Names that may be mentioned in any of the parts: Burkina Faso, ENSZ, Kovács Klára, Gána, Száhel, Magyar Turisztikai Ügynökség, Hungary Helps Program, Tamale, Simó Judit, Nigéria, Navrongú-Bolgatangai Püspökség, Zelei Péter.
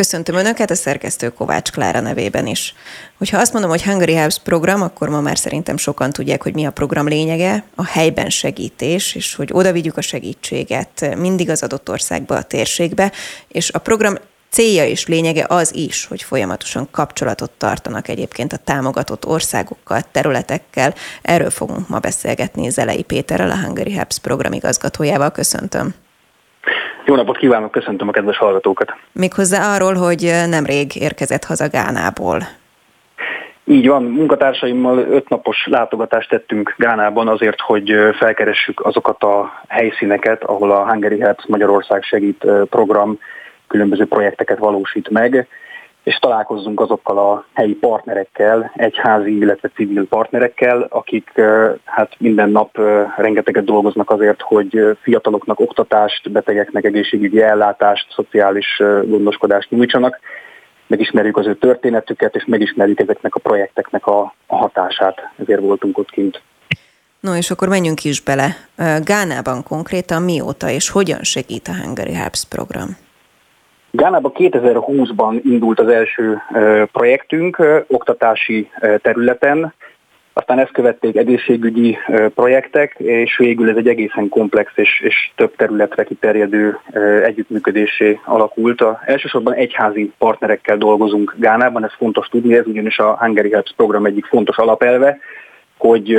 Köszöntöm Önöket a szerkesztő Kovács Klára nevében is. Hogyha azt mondom, hogy Hungary Helps Program, akkor ma már szerintem sokan tudják, hogy mi a program lényege, a helyben segítés, és hogy oda vigyük a segítséget mindig az adott országba, a térségbe, és a program célja és lényege az is, hogy folyamatosan kapcsolatot tartanak egyébként a támogatott országokkal, területekkel. Erről fogunk ma beszélgetni Zelei Péterrel, a Hungary Helps Program igazgatójával. Köszöntöm. Jó napot kívánok, köszöntöm a kedves hallgatókat. Méghozzá arról, hogy nemrég érkezett haza Gánából. Így van, munkatársaimmal 5 napos látogatást tettünk Gánában azért, hogy felkeressük azokat a helyszíneket, ahol a Hungary Helps Magyarország segít program különböző projekteket valósít meg, és találkozzunk azokkal a helyi partnerekkel, egyházi, illetve civil partnerekkel, akik minden nap rengeteget dolgoznak azért, hogy fiataloknak oktatást, betegeknek egészségügyi ellátást, szociális gondoskodást nyújtsanak. Megismerjük az ő történetüket, és megismerjük ezeknek a projekteknek a hatását. Ezért voltunk ott kint. No, és akkor menjünk is bele. Gánában konkrétan mióta és hogyan segít a Hungary Helps program? Gánában 2020-ban indult az első projektünk oktatási területen, aztán ezt követték egészségügyi projektek, és végül ez egy egészen komplex és több területre kiterjedő együttműködésé alakult. Elsősorban egyházi partnerekkel dolgozunk Gánában, ez fontos tudni, ez ugyanis a Hungary Helps program egyik fontos alapelve, hogy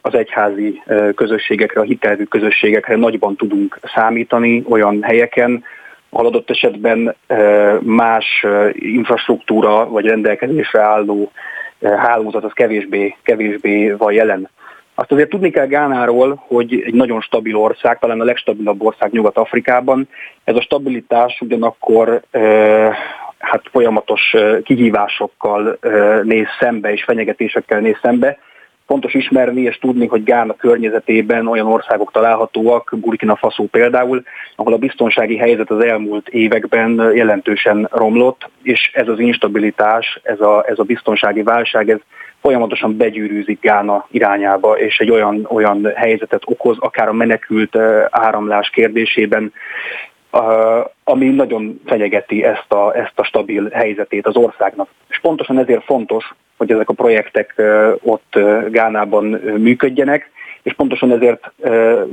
az egyházi közösségekre, a hitelvű közösségekre nagyban tudunk számítani olyan helyeken, haladott esetben más infrastruktúra vagy rendelkezésre álló hálózat az kevésbé van jelen. Azt azért tudni kell Gánáról, hogy egy nagyon stabil ország, talán a legstabilabb ország Nyugat-Afrikában. Ez a stabilitás ugyanakkor folyamatos kihívásokkal néz szembe és fenyegetésekkel néz szembe. Fontos ismerni és tudni, hogy Gána környezetében olyan országok találhatóak, Burkina Faso például, ahol a biztonsági helyzet az elmúlt években jelentősen romlott, és ez az instabilitás, ez a biztonsági válság, ez folyamatosan begyűrűzik Gána irányába, és egy olyan helyzetet okoz, akár a menekült áramlás kérdésében, ami nagyon fenyegeti ezt a stabil helyzetét az országnak. És pontosan ezért fontos, hogy ezek a projektek ott Gánában működjenek, és pontosan ezért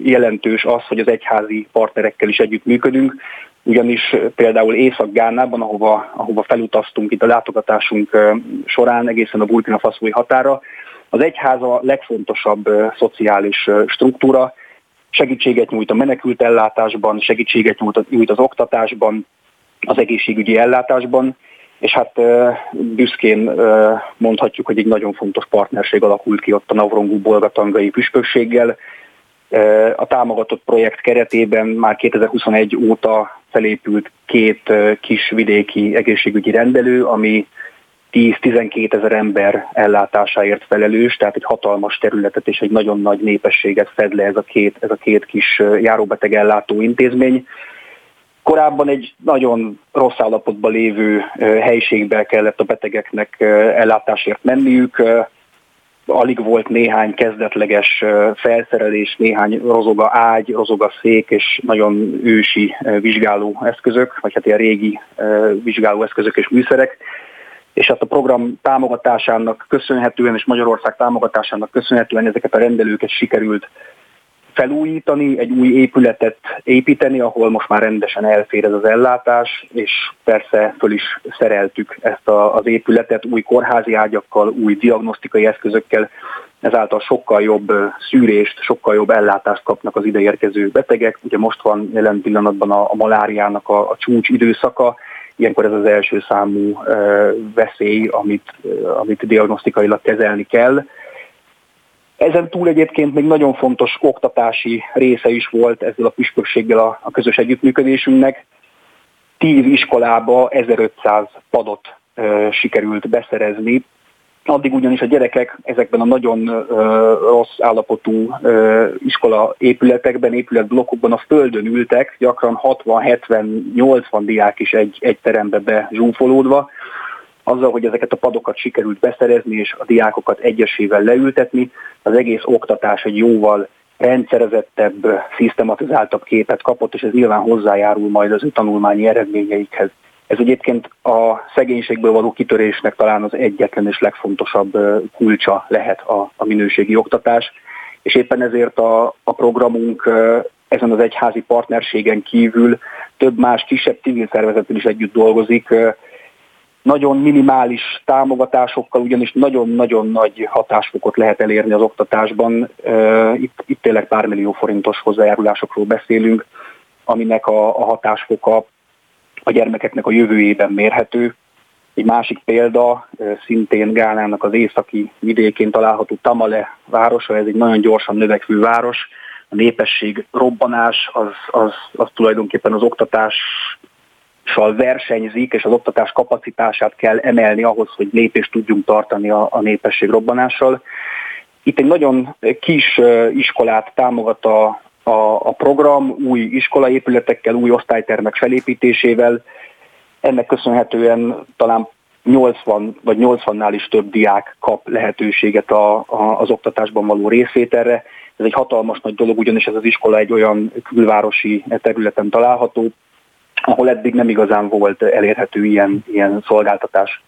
jelentős az, hogy az egyházi partnerekkel is együttműködünk, ugyanis például Észak-Gánában, ahova felutaztunk itt a látogatásunk során egészen a Burkina Faszói határa, az egyház a legfontosabb szociális struktúra, segítséget nyújt a menekült ellátásban, segítséget nyújt az oktatásban, az egészségügyi ellátásban, és büszkén mondhatjuk, hogy egy nagyon fontos partnerség alakult ki ott a Navrongú-Bolgatangai Püspökséggel. A támogatott projekt keretében már 2021 óta felépült 2 kis vidéki egészségügyi rendelő, ami 10-12 ezer ember ellátásáért felelős, tehát egy hatalmas területet és egy nagyon nagy népességet fed le ez a két kis járóbeteg ellátó intézmény. Korábban egy nagyon rossz állapotban lévő helyiségbe kellett a betegeknek ellátásért menniük. Alig volt néhány kezdetleges felszerelés, néhány rozoga ágy, rozoga szék és nagyon ősi vizsgálóeszközök, vagy ilyen régi vizsgálóeszközök és műszerek. És a program támogatásának köszönhetően és Magyarország támogatásának köszönhetően ezeket a rendelőket sikerült felújítani, egy új épületet építeni, ahol most már rendesen elfér ez az ellátás, és persze föl is szereltük ezt az épületet új kórházi ágyakkal, új diagnosztikai eszközökkel, ezáltal sokkal jobb szűrést, sokkal jobb ellátást kapnak az ideérkező betegek. Ugye most van jelen pillanatban a maláriának a csúcs időszaka, ilyenkor ez az első számú veszély, amit diagnosztikailag kezelni kell. Ezen túl egyébként még nagyon fontos oktatási része is volt ezzel a püspökséggel a közös együttműködésünknek. 10 iskolába 1500 padot sikerült beszerezni. Addig ugyanis a gyerekek ezekben a nagyon rossz állapotú iskola épületekben, épületblokkokban a földön ültek, gyakran 60-70-80 diák is egy terembe bezsúfolódva. Azzal, hogy ezeket a padokat sikerült beszerezni és a diákokat egyesével leültetni, az egész oktatás egy jóval rendszerezettebb, szisztematizáltabb képet kapott, és ez nyilván hozzájárul majd az ő tanulmányi eredményeikhez. Ez egyébként a szegénységből való kitörésnek talán az egyetlen és legfontosabb kulcsa lehet a minőségi oktatás, és éppen ezért a programunk ezen az egyházi partnerségen kívül több más kisebb civil szervezettel is együtt dolgozik, nagyon minimális támogatásokkal, ugyanis nagyon-nagyon nagy hatásfokot lehet elérni az oktatásban. Itt tényleg pár millió forintos hozzájárulásokról beszélünk, aminek a hatásfoka a gyermekeknek a jövőjében mérhető. Egy másik példa, szintén Gánának az északi vidékén található Tamale városa, ez egy nagyon gyorsan növekvő város. A népesség robbanás az tulajdonképpen az oktatással versenyzik, és az oktatás kapacitását kell emelni ahhoz, hogy lépést tudjunk tartani a népesség robbanással. Itt egy nagyon kis iskolát támogat a program, új iskolaépületekkel, új osztálytermek felépítésével. Ennek köszönhetően talán 80 vagy 80-nál is több diák kap lehetőséget az oktatásban való részvételre. Ez egy hatalmas nagy dolog, ugyanis ez az iskola egy olyan külvárosi területen található, ahol eddig nem igazán volt elérhető ilyen szolgáltatás.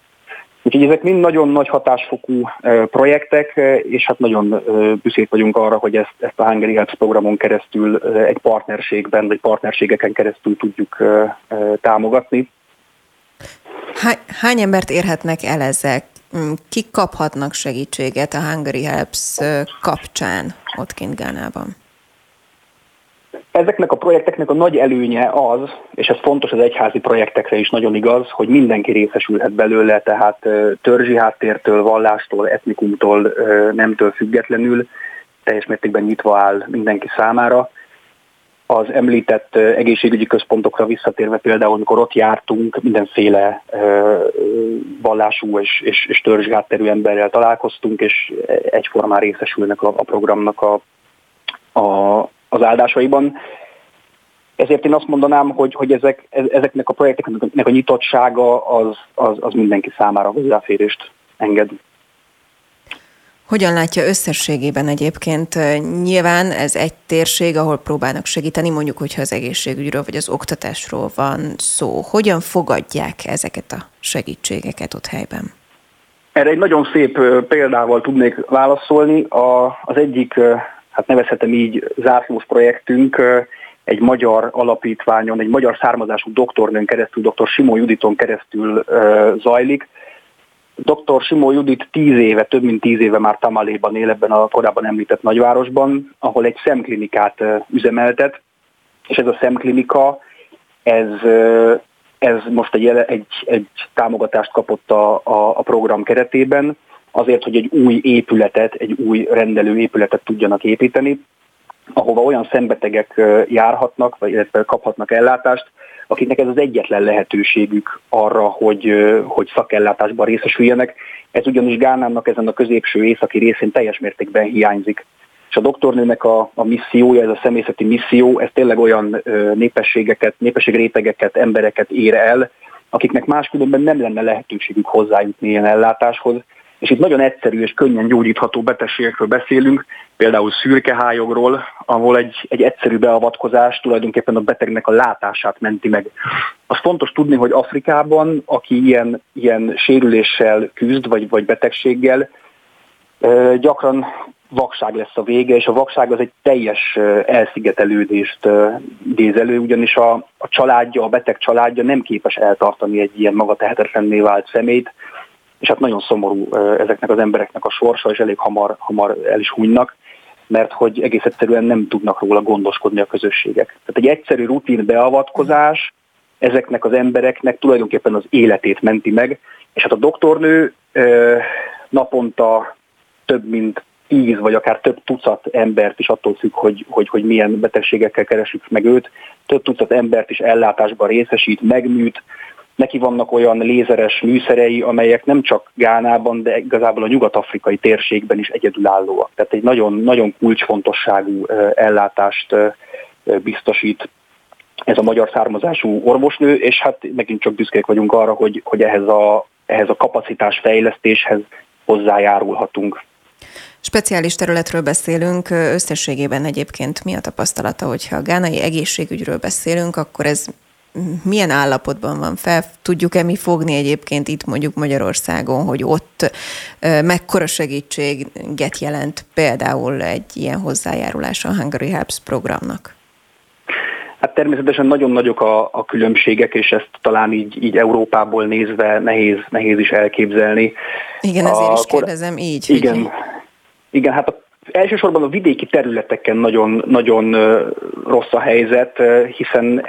Úgyhogy ezek mind nagyon nagy hatásfokú projektek, és hát nagyon büszkék vagyunk arra, hogy ezt a Hungary Helps programon keresztül egy partnerségben, vagy partnerségeken keresztül tudjuk támogatni. Hány embert érhetnek el ezek? Kik kaphatnak segítséget a Hungary Helps kapcsán ott kint Gánában? Ezeknek a projekteknek a nagy előnye az, és ez fontos az egyházi projektekre is nagyon igaz, hogy mindenki részesülhet belőle, tehát törzsi háttértől, vallástól, etnikumtól, nemtől függetlenül, teljes mértékben nyitva áll mindenki számára. Az említett egészségügyi központokra visszatérve például, amikor ott jártunk, mindenféle vallású és törzsi háttérű emberrel találkoztunk, és egyformán részesülnek a programnak az áldásaiban. Ezért én azt mondanám, hogy ezeknek a projekteknek a nyitottsága az mindenki számára hozzáférést enged. Hogyan látja összességében egyébként? Nyilván ez egy térség, ahol próbálnak segíteni, mondjuk, hogyha az egészségügyről vagy az oktatásról van szó. Hogyan fogadják ezeket a segítségeket ott helyben? Erre egy nagyon szép példával tudnék válaszolni. Az egyik, hát nevezhetem így, zászlós projektünk egy magyar alapítványon, egy magyar származású doktornőn keresztül, dr. Simó Juditon keresztül zajlik. Dr. Simó Judit több mint tíz éve már Tamaléban él, ebben a korábban említett nagyvárosban, ahol egy szemklinikát üzemeltet, és ez a szemklinika, ez most egy támogatást kapott a program keretében, azért, hogy egy új rendelőépületet tudjanak építeni, ahova olyan szembetegek járhatnak, vagy kaphatnak ellátást, akiknek ez az egyetlen lehetőségük arra, hogy szakellátásban részesüljenek. Ez ugyanis Gánának ezen a középső északi részén teljes mértékben hiányzik. És a doktornőnek a missziója, ez a személyzeti misszió, ez tényleg olyan népességrétegeket, embereket ér el, akiknek máskülönben nem lenne lehetőségük hozzájutni ilyen ellátáshoz. És itt nagyon egyszerű és könnyen gyógyítható betegségekről beszélünk, például szürkehályogról, ahol egy egyszerű beavatkozás tulajdonképpen a betegnek a látását menti meg. Az fontos tudni, hogy Afrikában, aki ilyen sérüléssel küzd, vagy betegséggel, gyakran vakság lesz a vége, és a vakság az egy teljes elszigetelődést idéz elő, ugyanis a családja, a beteg családja nem képes eltartani egy ilyen maga tehetetlenné vált személyt, és hát nagyon szomorú ezeknek az embereknek a sorsa, és elég hamar el is hunynak, mert hogy egész egyszerűen nem tudnak róla gondoskodni a közösségek. Tehát egy egyszerű rutin beavatkozás ezeknek az embereknek tulajdonképpen az életét menti meg, és hát a doktornő naponta több mint 10 vagy akár több tucat embert is, attól függ, hogy milyen betegségekkel keresünk meg őt, több tucat embert is ellátásban részesít, megműt. Neki vannak olyan lézeres műszerei, amelyek nem csak Gánában, de igazából a nyugat-afrikai térségben is egyedülállóak. Tehát egy nagyon kulcsfontosságú ellátást biztosít ez a magyar származású orvosnő, és hát megint csak büszkék vagyunk arra, hogy ehhez a kapacitásfejlesztéshez hozzájárulhatunk. Speciális területről beszélünk, összességében egyébként mi a tapasztalata, hogyha a gánai egészségügyről beszélünk, akkor ez milyen állapotban van, fel tudjuk-e mi fogni egyébként itt mondjuk Magyarországon, hogy ott mekkora segítséget jelent például egy ilyen hozzájárulás a Hungary Helps programnak? Hát természetesen nagyon nagyok a különbségek, és ezt talán így Európából nézve nehéz is elképzelni. Igen, ezért is kérdezem így. Igen, hát elsősorban a vidéki területeken nagyon rossz a helyzet, hiszen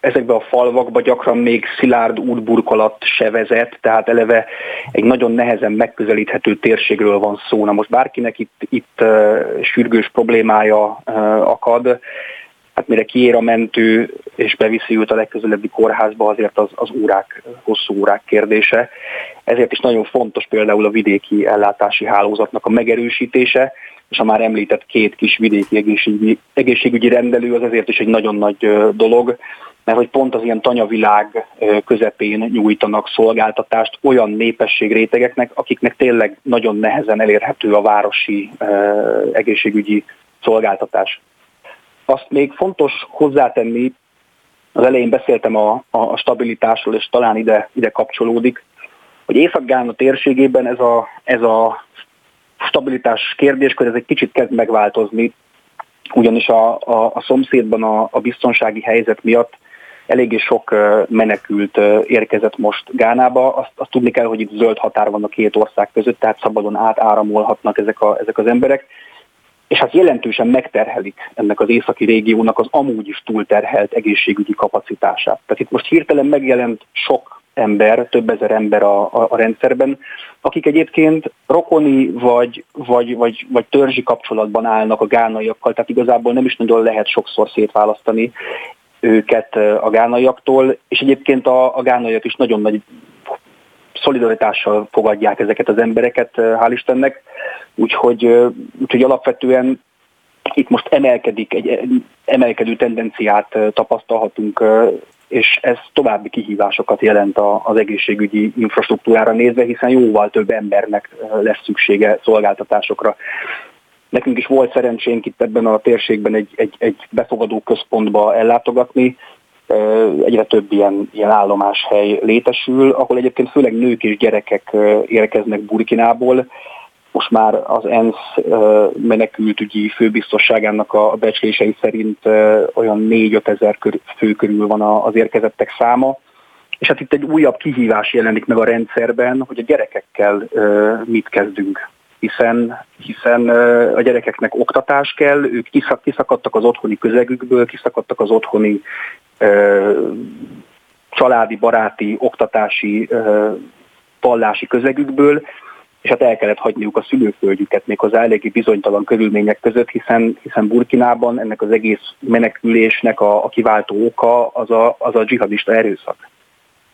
ezekbe a falvakba gyakran még szilárd útburkolat se vezet, tehát eleve egy nagyon nehezen megközelíthető térségről van szó. Na most bárkinek itt sürgős problémája akad, hát mire kiér a mentő és beviszi őt a legközelebbi kórházba, azért az órák, hosszú órák kérdése. Ezért is nagyon fontos például a vidéki ellátási hálózatnak a megerősítése, és a már említett két kis vidéki egészségügyi rendelő az ezért is egy nagyon nagy dolog, mert hogy pont az ilyen tanyavilág közepén nyújtanak szolgáltatást olyan népességrétegeknek, akiknek tényleg nagyon nehezen elérhető a városi egészségügyi szolgáltatás. Azt még fontos hozzátenni, az elején beszéltem a stabilitásról, és talán ide kapcsolódik, hogy Észak-Gána térségében ez a stabilitás kérdéskör, ez egy kicsit kezd megváltozni, ugyanis a szomszédban a biztonsági helyzet miatt eléggé sok menekült érkezett most Gánába. Azt tudni kell, hogy itt zöld határ van a két ország között, tehát szabadon átáramolhatnak ezek az emberek. És hát jelentősen megterhelik ennek az északi régiónak az amúgy is túlterhelt egészségügyi kapacitását. Tehát itt most hirtelen megjelent sok ember, több ezer ember a rendszerben, akik egyébként rokoni vagy törzsi kapcsolatban állnak a gánaiakkal, tehát igazából nem is nagyon lehet sokszor szétválasztani őket a gánaiaktól, és egyébként a gánaiak is nagyon nagy szolidaritással fogadják ezeket az embereket, hál' Istennek, úgyhogy alapvetően itt most emelkedő tendenciát tapasztalhatunk, és ez további kihívásokat jelent az egészségügyi infrastruktúrára nézve, hiszen jóval több embernek lesz szüksége szolgáltatásokra. Nekünk is volt szerencsénk itt ebben a térségben egy befogadó központba ellátogatni, egyre több ilyen állomáshely létesül, ahol egyébként főleg nők és gyerekek érkeznek Burkinából. Most már az ENSZ menekültügyi főbiztosságának a becslései szerint olyan 4-5 ezer fő körül van az érkezettek száma. És hát itt egy újabb kihívás jelenik meg a rendszerben, hogy a gyerekekkel mit kezdünk. Hiszen a gyerekeknek oktatás kell, ők kiszakadtak az otthoni közegükből, kiszakadtak az otthoni családi, baráti, oktatási, vallási közegükből, és hát el kellett hagyniuk a szülőföldjüket méghozzá eléggé bizonytalan körülmények között, hiszen Burkinában ennek az egész menekülésnek a kiváltó oka az a dzsihadista erőszak.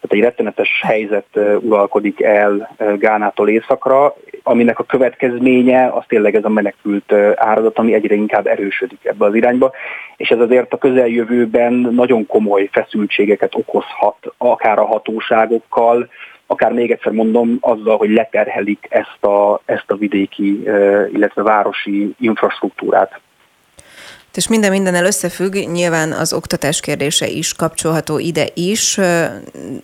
Tehát egy rettenetes helyzet uralkodik el Gánától északra, aminek a következménye az tényleg ez a menekült áradat, ami egyre inkább erősödik ebbe az irányba, és ez azért a közeljövőben nagyon komoly feszültségeket okozhat, akár a hatóságokkal, akár még egyszer mondom, azzal, hogy leterhelik ezt a vidéki, illetve városi infrastruktúrát. És minden összefügg, nyilván az oktatás kérdése is kapcsolható ide is,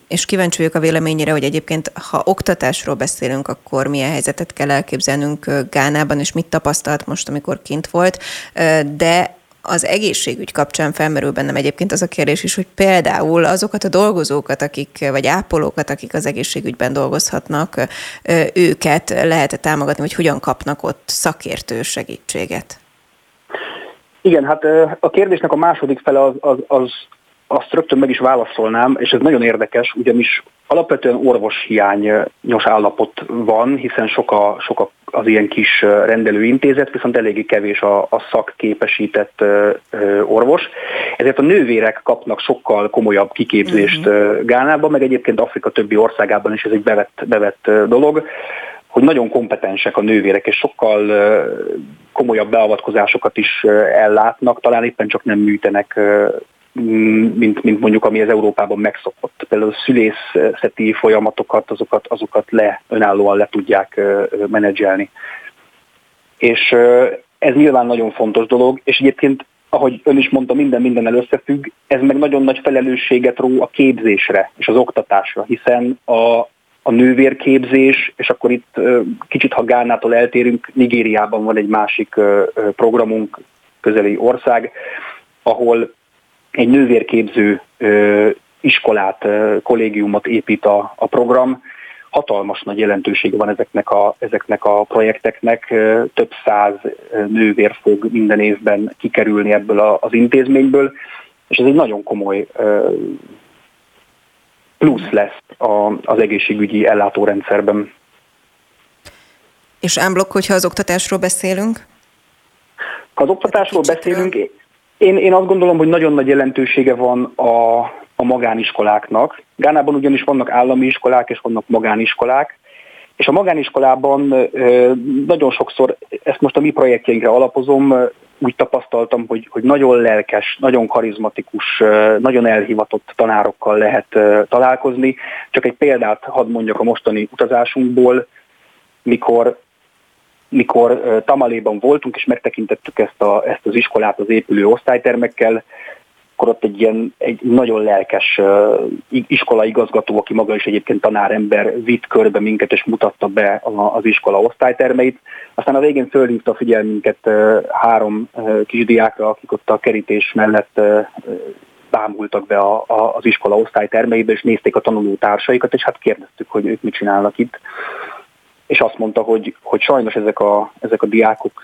és kíváncsi vagyok a véleményére, hogy egyébként, ha oktatásról beszélünk, akkor milyen helyzetet kell elképzelnünk Gánában, és mit tapasztalt most, amikor kint volt, de az egészségügy kapcsán felmerül bennem egyébként az a kérdés is, hogy például azokat a dolgozókat, vagy ápolókat, akik az egészségügyben dolgozhatnak, őket lehet-e támogatni, hogy hogyan kapnak ott szakértő segítséget? Igen, hát a kérdésnek a második fele azt rögtön meg is válaszolnám, és ez nagyon érdekes, ugyanis alapvetően orvoshiányos állapot van, hiszen sok az ilyen kis rendelőintézet, viszont eléggé kevés a szakképesített orvos. Ezért a nővérek kapnak sokkal komolyabb kiképzést Gánában, meg egyébként Afrika többi országában is ez egy bevett dolog, hogy nagyon kompetensek a nővérek, és sokkal komolyabb beavatkozásokat is ellátnak, talán éppen csak nem műtenek, mint mondjuk, ami az Európában megszokott. Például a szülészeti folyamatokat, azokat önállóan le tudják menedzselni. És ez nyilván nagyon fontos dolog, és egyébként ahogy ön is mondta, mindennel összefügg, ez meg nagyon nagy felelősséget ró a képzésre és az oktatásra, hiszen a nővérképzés, és akkor itt kicsit, ha Gánától eltérünk, Nigériában van egy másik programunk, közeli ország, ahol egy nővérképző iskolát, kollégiumot épít a program. Hatalmas nagy jelentősége van ezeknek a projekteknek, több száz nővér fog minden évben kikerülni ebből az intézményből, és ez egy nagyon komoly plusz lesz az egészségügyi ellátórendszerben. És ámblokk, hogyha az oktatásról beszélünk? Ha az oktatásról beszélünk, én azt gondolom, hogy nagyon nagy jelentősége van a magániskoláknak. Gánában ugyanis vannak állami iskolák, és vannak magániskolák, és a magániskolában nagyon sokszor, ezt most a mi projektjeinkre alapozom, úgy tapasztaltam, hogy nagyon lelkes, nagyon karizmatikus, nagyon elhivatott tanárokkal lehet találkozni. Csak egy példát hadd mondjak a mostani utazásunkból, mikor Tamaléban voltunk, és megtekintettük ezt az iskolát az épülő osztálytermekkel, akkor ott egy nagyon lelkes iskolaigazgató, aki maga is egyébként tanárember, vitt körbe minket, és mutatta be az iskola osztálytermeit. Aztán a végén fölhívta a figyelmünket három kisdiákra, akik ott a kerítés mellett bámultak be az iskola osztálytermeibe, és nézték a tanulótársaikat, és hát kérdeztük, hogy ők mit csinálnak itt. És azt mondta, hogy sajnos ezek a diákok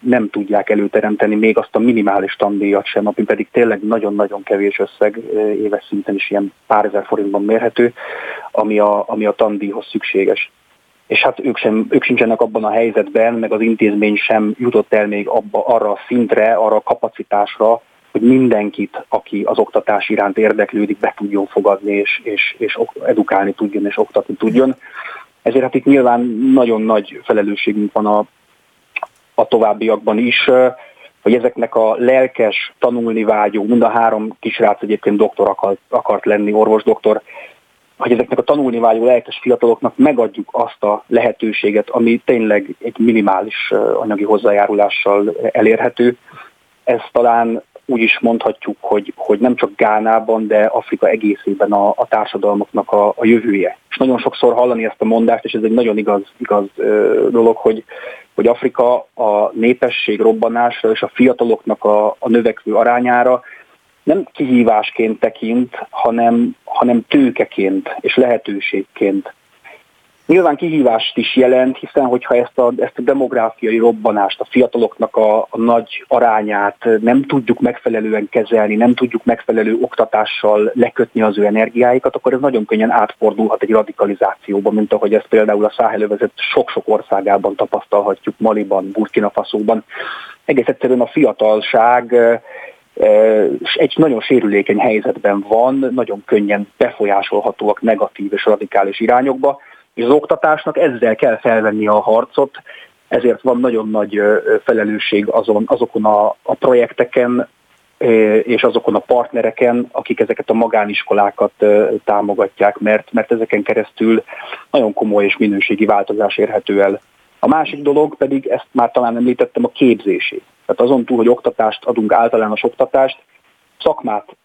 nem tudják előteremteni még azt a minimális tandíjat sem, ami pedig tényleg nagyon-nagyon kevés összeg, éves szinten is ilyen pár ezer forintban mérhető, ami a tandíjhoz szükséges. És hát ők sincsenek abban a helyzetben, meg az intézmény sem jutott el még arra a szintre, arra a kapacitásra, hogy mindenkit, aki az oktatás iránt érdeklődik, be tudjon fogadni, és edukálni tudjon, és oktatni tudjon. Ezért hát itt nyilván nagyon nagy felelősségünk van a továbbiakban is, hogy ezeknek a lelkes, tanulni vágyó, mind a három kisrác egyébként doktor akart lenni, orvosdoktor, hogy ezeknek a tanulni vágyó lelkes fiataloknak megadjuk azt a lehetőséget, ami tényleg egy minimális anyagi hozzájárulással elérhető. Ezt talán úgy is mondhatjuk, hogy nem csak Gánában, de Afrika egészében a társadalmaknak a jövője. És nagyon sokszor hallani ezt a mondást, és ez egy nagyon igaz dolog, hogy Afrika a népesség robbanásra és a fiataloknak a növekvő arányára nem kihívásként tekint, hanem tőkeként és lehetőségként. Nyilván kihívást is jelent, hiszen hogyha ezt a demográfiai robbanást, a fiataloknak a nagy arányát nem tudjuk megfelelően kezelni, nem tudjuk megfelelő oktatással lekötni az ő energiáikat, akkor ez nagyon könnyen átfordulhat egy radikalizációba, mint ahogy ezt például a Száhel-övezet sok-sok országában tapasztalhatjuk, Maliban, Burkina Faszóban. Egész egyszerűen a fiatalság egy nagyon sérülékeny helyzetben van, nagyon könnyen befolyásolhatóak negatív és radikális irányokba, és az oktatásnak ezzel kell felvenni a harcot, ezért van nagyon nagy felelősség azokon a projekteken és azokon a partnereken, akik ezeket a magániskolákat támogatják, mert ezeken keresztül nagyon komoly és minőségi változás érhető el. A másik dolog pedig, ezt már talán említettem, a képzésé. Tehát azon túl, hogy oktatást adunk, általános oktatást,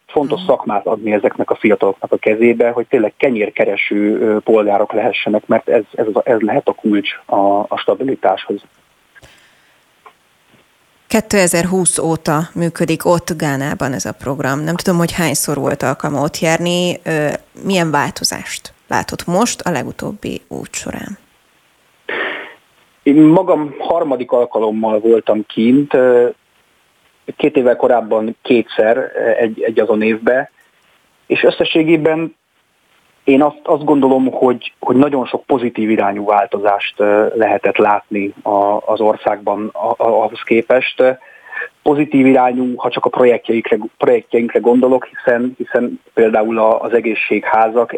fontos szakmát adni ezeknek a fiataloknak a kezébe, hogy tényleg kenyérkereső polgárok lehessenek, mert ez lehet a kulcs a stabilitáshoz. 2020 óta működik ott Gánában ez a program. Nem tudom, hogy hányszor volt alkalma ott járni. Milyen változást látott most a legutóbbi út során? Én magam harmadik alkalommal voltam kint, 2 évvel korábban 2-szer egy azon évben, és összességében én azt gondolom, hogy nagyon sok pozitív irányú változást lehetett látni az országban ahhoz képest. Pozitív irányú, ha csak a projektjeinkre gondolok, hiszen például az egészségházak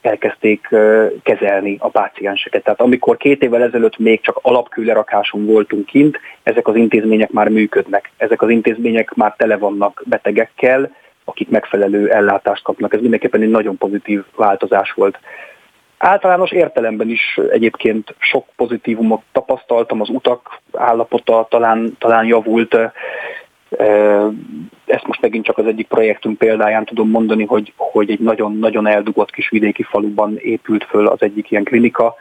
elkezdték kezelni a pácienseket. Tehát amikor 2 évvel ezelőtt még csak alapkőlerakáson voltunk kint, ezek az intézmények már működnek. Ezek az intézmények már tele vannak betegekkel, akik megfelelő ellátást kapnak. Ez mindenképpen egy nagyon pozitív változás volt. Általános értelemben is egyébként sok pozitívumot tapasztaltam, az utak állapota talán javult, Ezt most megint csak az egyik projektünk példáján tudom mondani, hogy egy nagyon-nagyon eldugott kis vidéki faluban épült föl az egyik ilyen klinika,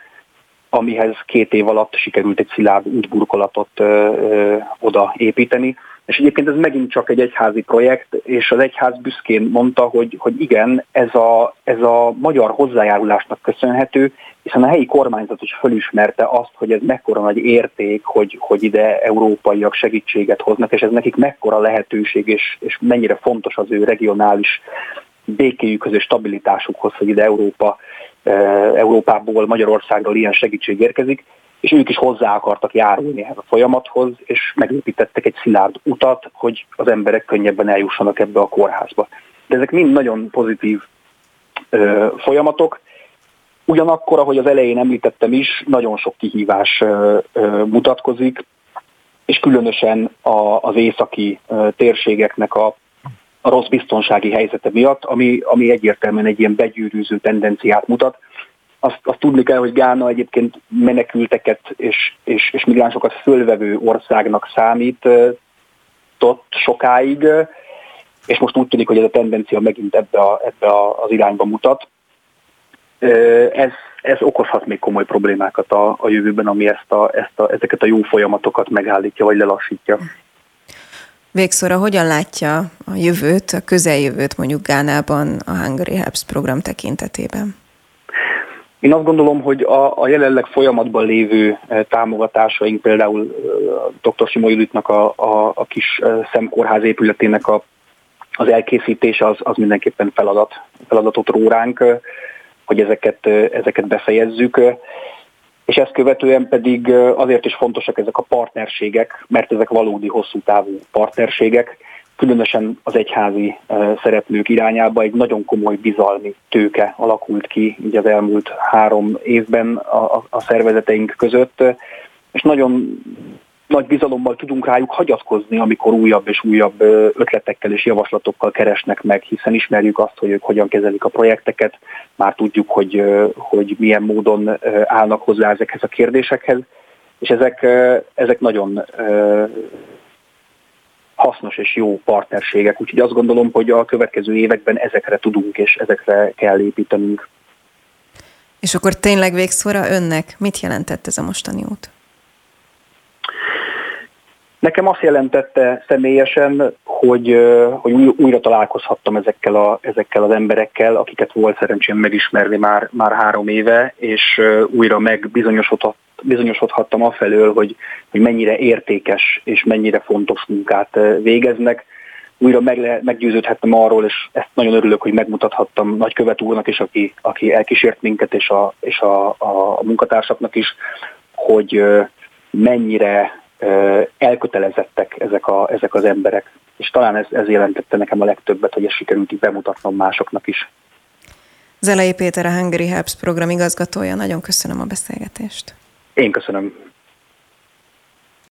amihez 2 év alatt sikerült egy szilárd útburkolatot oda építeni. És egyébként ez megint csak egy egyházi projekt, és az egyház büszkén mondta, hogy igen, ez a magyar hozzájárulásnak köszönhető, hiszen a helyi kormányzat is fölismerte azt, hogy ez mekkora nagy érték, hogy ide európaiak segítséget hoznak, és ez nekik mekkora lehetőség, és mennyire fontos az ő regionális békéjükhöz és stabilitásukhoz, hogy ide Európából, Magyarországról ilyen segítség érkezik, és ők is hozzá akartak járulni ehhez a folyamathoz, és megépítettek egy szilárd utat, hogy az emberek könnyebben eljussanak ebbe a kórházba. De ezek mind nagyon pozitív folyamatok. Ugyanakkor, ahogy az elején említettem is, nagyon sok kihívás mutatkozik, és különösen az északi térségeknek a rossz biztonsági helyzete miatt, ami egyértelműen egy ilyen begyűrűző tendenciát mutat. Azt tudni kell, hogy Gána egyébként menekülteket és migránsokat fölvevő országnak számított sokáig, és most úgy tűnik, hogy ez a tendencia megint ebbe az irányba mutat. Ez okozhat még komoly problémákat a jövőben, ami ezeket a jó folyamatokat megállítja vagy lelassítja. Végszóra hogyan látja a jövőt, a közeljövőt mondjuk Gánában a Hungary Helps program tekintetében? Én azt gondolom, hogy a jelenleg folyamatban lévő támogatásaink, például dr. Simó Juditnak a kis szemkórház épületének az elkészítése, az mindenképpen feladatot ró ránk, hogy ezeket befejezzük. És ezt követően pedig azért is fontosak ezek a partnerségek, mert ezek valódi hosszú távú partnerségek, különösen az egyházi szereplők irányába egy nagyon komoly bizalmi tőke alakult ki így az elmúlt 3 évben a szervezeteink között, és nagyon nagy bizalommal tudunk rájuk hagyatkozni, amikor újabb és újabb ötletekkel és javaslatokkal keresnek meg, hiszen ismerjük azt, hogy ők hogyan kezelik a projekteket, már tudjuk, hogy milyen módon állnak hozzá ezekhez a kérdésekhez, és ezek nagyon hasznos és jó partnerségek, úgyhogy azt gondolom, hogy a következő években ezekre tudunk és ezekre kell építenünk. És akkor tényleg végszóra önnek mit jelentett ez a mostani út? Nekem azt jelentette személyesen, hogy újra találkozhattam ezekkel az emberekkel, akiket volt szerencsém megismerni már 3 éve, és újra megbizonyosodhattam afelől, hogy mennyire értékes és mennyire fontos munkát végeznek. Újra meggyőződhettem arról, és ezt nagyon örülök, hogy megmutathattam nagykövet úrnak is, aki elkísért minket, és a munkatársaknak is, hogy mennyire elkötelezettek ezek az emberek. És talán ez jelentette nekem a legtöbbet, hogy ezt sikerült így bemutatnom másoknak is. Zelei Péter, a Hungary Helps program igazgatója. Nagyon köszönöm a beszélgetést. Én köszönöm.